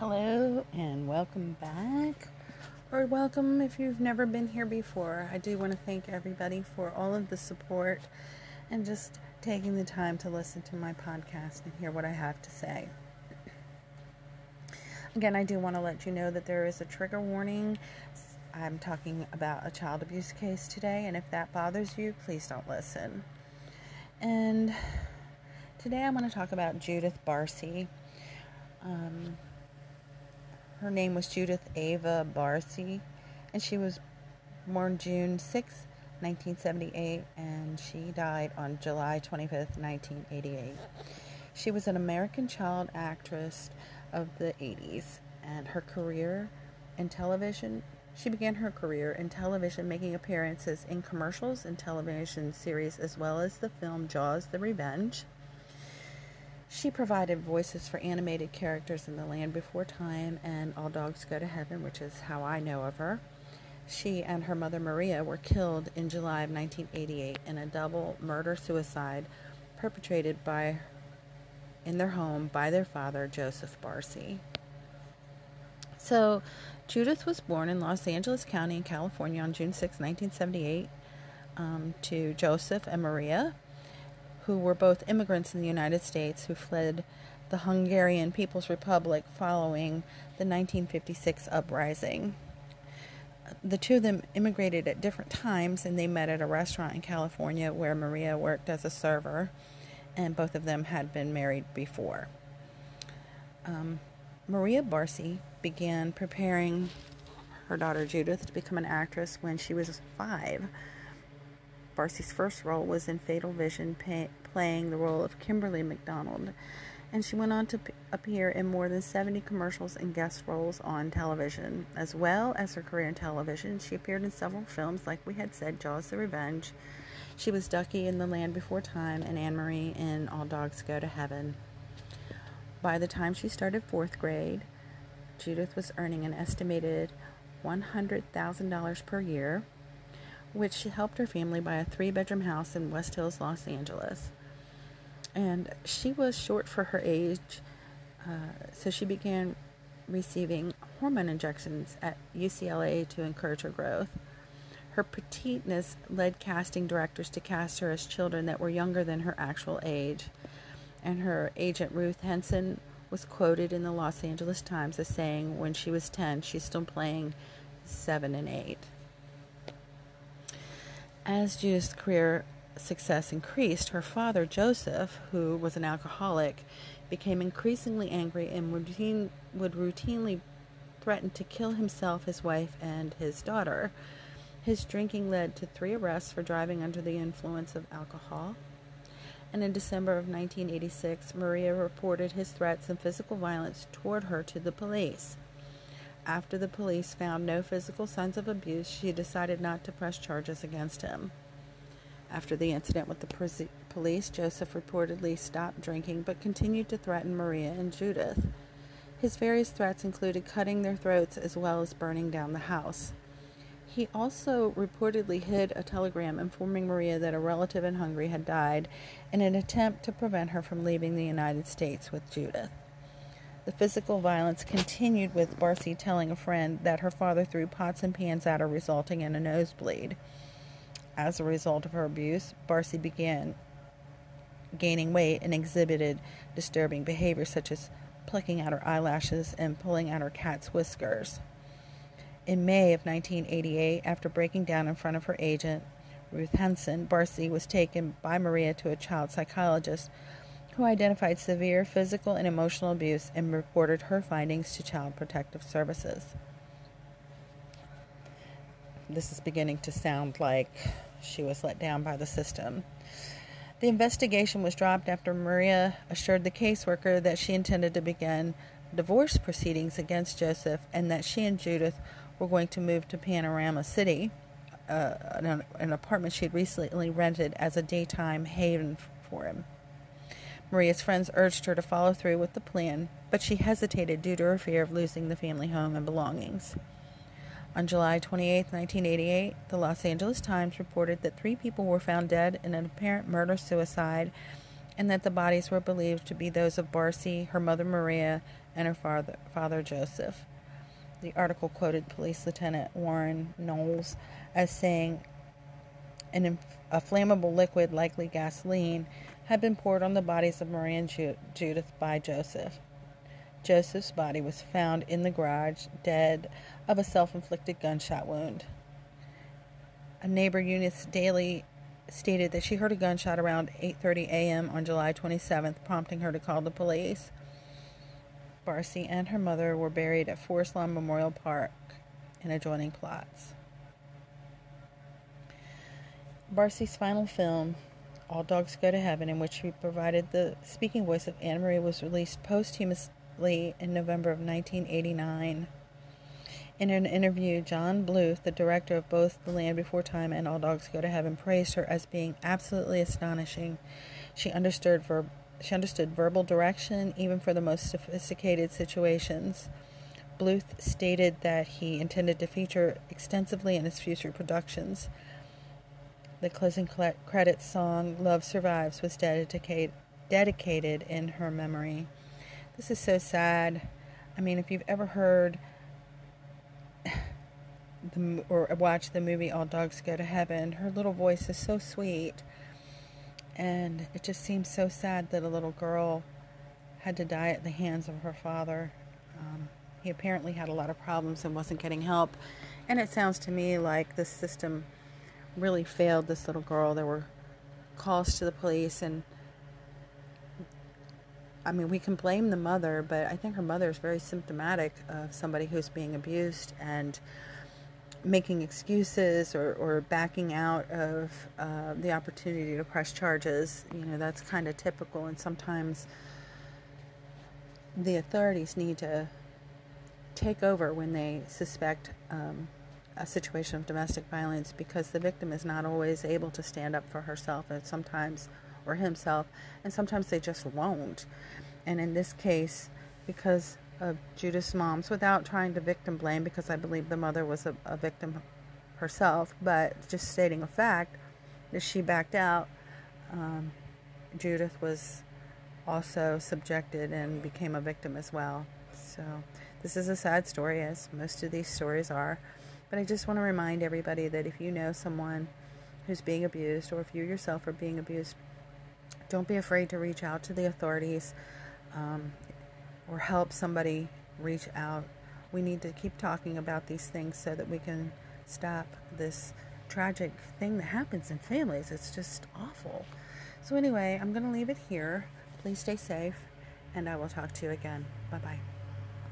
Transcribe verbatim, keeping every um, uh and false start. Hello and welcome back, or welcome if you've never been here before. I do want to thank everybody for all of the support and just taking the time to listen to my podcast and hear what I have to say. Again, I do want to let you know that there is a trigger warning. I'm talking about a child abuse case today, and if that bothers you, please don't listen. And today I'm going to talk about Judith Barsi. Um, her name was Judith Ava Barsi, and she was born June sixth, nineteen seventy-eight, and she died on July twenty-fifth, nineteen eighty-eight. She was an American child actress of the eighties, and her career in television, she began her career in television making appearances in commercials and television series, as well as the film Jaws the Revenge. She provided voices for animated characters in The Land Before Time and All Dogs Go to Heaven, which is how I know of her. She and her mother Maria were killed in July of nineteen eighty-eight in a double murder-suicide perpetrated by, in their home by their father, Joseph Barsi. So, Judith was born in Los Angeles County in California on June sixth, nineteen seventy-eight, um, to Joseph and Maria, who were both immigrants in the United States who fled the Hungarian People's Republic following the nineteen fifty-six uprising. The two of them immigrated at different times, and they met at a restaurant in California where Maria worked as a server, and both of them had been married before. Um, Maria Barsi began preparing her daughter Judith to become an actress when she was five. Barsi's first role was in Fatal Vision, pay, playing the role of Kimberly McDonald, and she went on to p- appear in more than seventy commercials and guest roles on television. As well as her career in television, she appeared in several films, like we had said, Jaws the Revenge. She was Ducky in The Land Before Time and Anne-Marie in All Dogs Go to Heaven. By the time she started fourth grade, Judith was earning an estimated one hundred thousand dollars per year, which she helped her family buy a three-bedroom house in West Hills, Los Angeles. And she was short for her age, uh, so she began receiving hormone injections at U C L A to encourage her growth. Her petiteness led casting directors to cast her as children that were younger than her actual age. And her agent, Ruth Henson, was quoted in the Los Angeles Times as saying, when she was ten, she's still playing seven and eight. As Judith's career success increased, her father, Joseph, who was an alcoholic, became increasingly angry and routine, would routinely threaten to kill himself, his wife, and his daughter. His drinking led to three arrests for driving under the influence of alcohol. And in December of nineteen eighty-six, Maria reported his threats and physical violence toward her to the police. After the police found no physical signs of abuse, she decided not to press charges against him. After the incident with the pres- police, Joseph reportedly stopped drinking but continued to threaten Maria and Judith. His various threats included cutting their throats as well as burning down the house. He also reportedly hid a telegram informing Maria that a relative in Hungary had died in an attempt to prevent her from leaving the United States with Judith. The physical violence continued, with Barsi telling a friend that her father threw pots and pans at her, resulting in a nosebleed. As a result of her abuse, Barsi began gaining weight and exhibited disturbing behavior such as plucking out her eyelashes and pulling out her cat's whiskers. In May of nineteen eighty-eight, after breaking down in front of her agent, Ruth Henson, Barsi was taken by Maria to a child psychologist who identified severe physical and emotional abuse and reported her findings to Child Protective Services. This is beginning to sound like she was let down by the system. The investigation was dropped after Maria assured the caseworker that she intended to begin divorce proceedings against Joseph and that she and Judith were going to move to Panorama City, uh, an, an apartment she had recently rented as a daytime haven for him. Maria's friends urged her to follow through with the plan, but she hesitated due to her fear of losing the family home and belongings. On July twenty-eighth, nineteen eighty-eight, the Los Angeles Times reported that three people were found dead in an apparent murder-suicide and that the bodies were believed to be those of Barsi, her mother Maria, and her father, father Joseph. The article quoted Police Lieutenant Warren Knowles as saying an inf- a flammable liquid, likely gasoline, had been poured on the bodies of Maria and Ju- Judith by Joseph. Joseph's body was found in the garage, dead of a self-inflicted gunshot wound. A neighbor, Eunice Daily, stated that she heard a gunshot around eight thirty a.m. on July twenty-seventh, prompting her to call the police. Barsi and her mother were buried at Forest Lawn Memorial Park in adjoining plots. Barsi's final film, All Dogs Go to Heaven, in which she provided the speaking voice of Anne-Marie, was released posthumously in November of nineteen eighty-nine. In an interview, John Bluth, the director of both The Land Before Time and All Dogs Go to Heaven, praised her as being absolutely astonishing. She understood ver- she understood verbal direction, even for the most sophisticated situations. Bluth stated that he intended to feature extensively in his future productions. The closing cl- credits song, Love Survives, was dedica- dedicated in her memory. This is so sad. I mean, if you've ever heard... The, or watch the movie All Dogs Go to Heaven, her little voice is so sweet, and it just seems so sad that a little girl had to die at the hands of her father. Um, he apparently had a lot of problems and wasn't getting help, and it sounds to me like the system really failed this little girl. There were calls to the police, and I mean, we can blame the mother, but I think her mother is very symptomatic of somebody who's being abused and making excuses or, or backing out of uh, the opportunity to press charges. You know, that's kind of typical, and sometimes the authorities need to take over when they suspect um, a situation of domestic violence, because the victim is not always able to stand up for herself and sometimes or himself, and sometimes they just won't. And in this case, because of Judith's moms, without trying to victim blame, because I believe the mother was a, a victim herself, but just stating a fact that she backed out, um, Judith was also subjected and became a victim as well. So this is a sad story, as most of these stories are, but I just want to remind everybody that if you know someone who's being abused, or if you yourself are being abused, don't be afraid to reach out to the authorities, um, or help somebody reach out. We need to keep talking about these things so that we can stop this tragic thing that happens in families. It's just awful. So anyway, I'm going to leave it here. Please stay safe, and I will talk to you again. Bye-bye.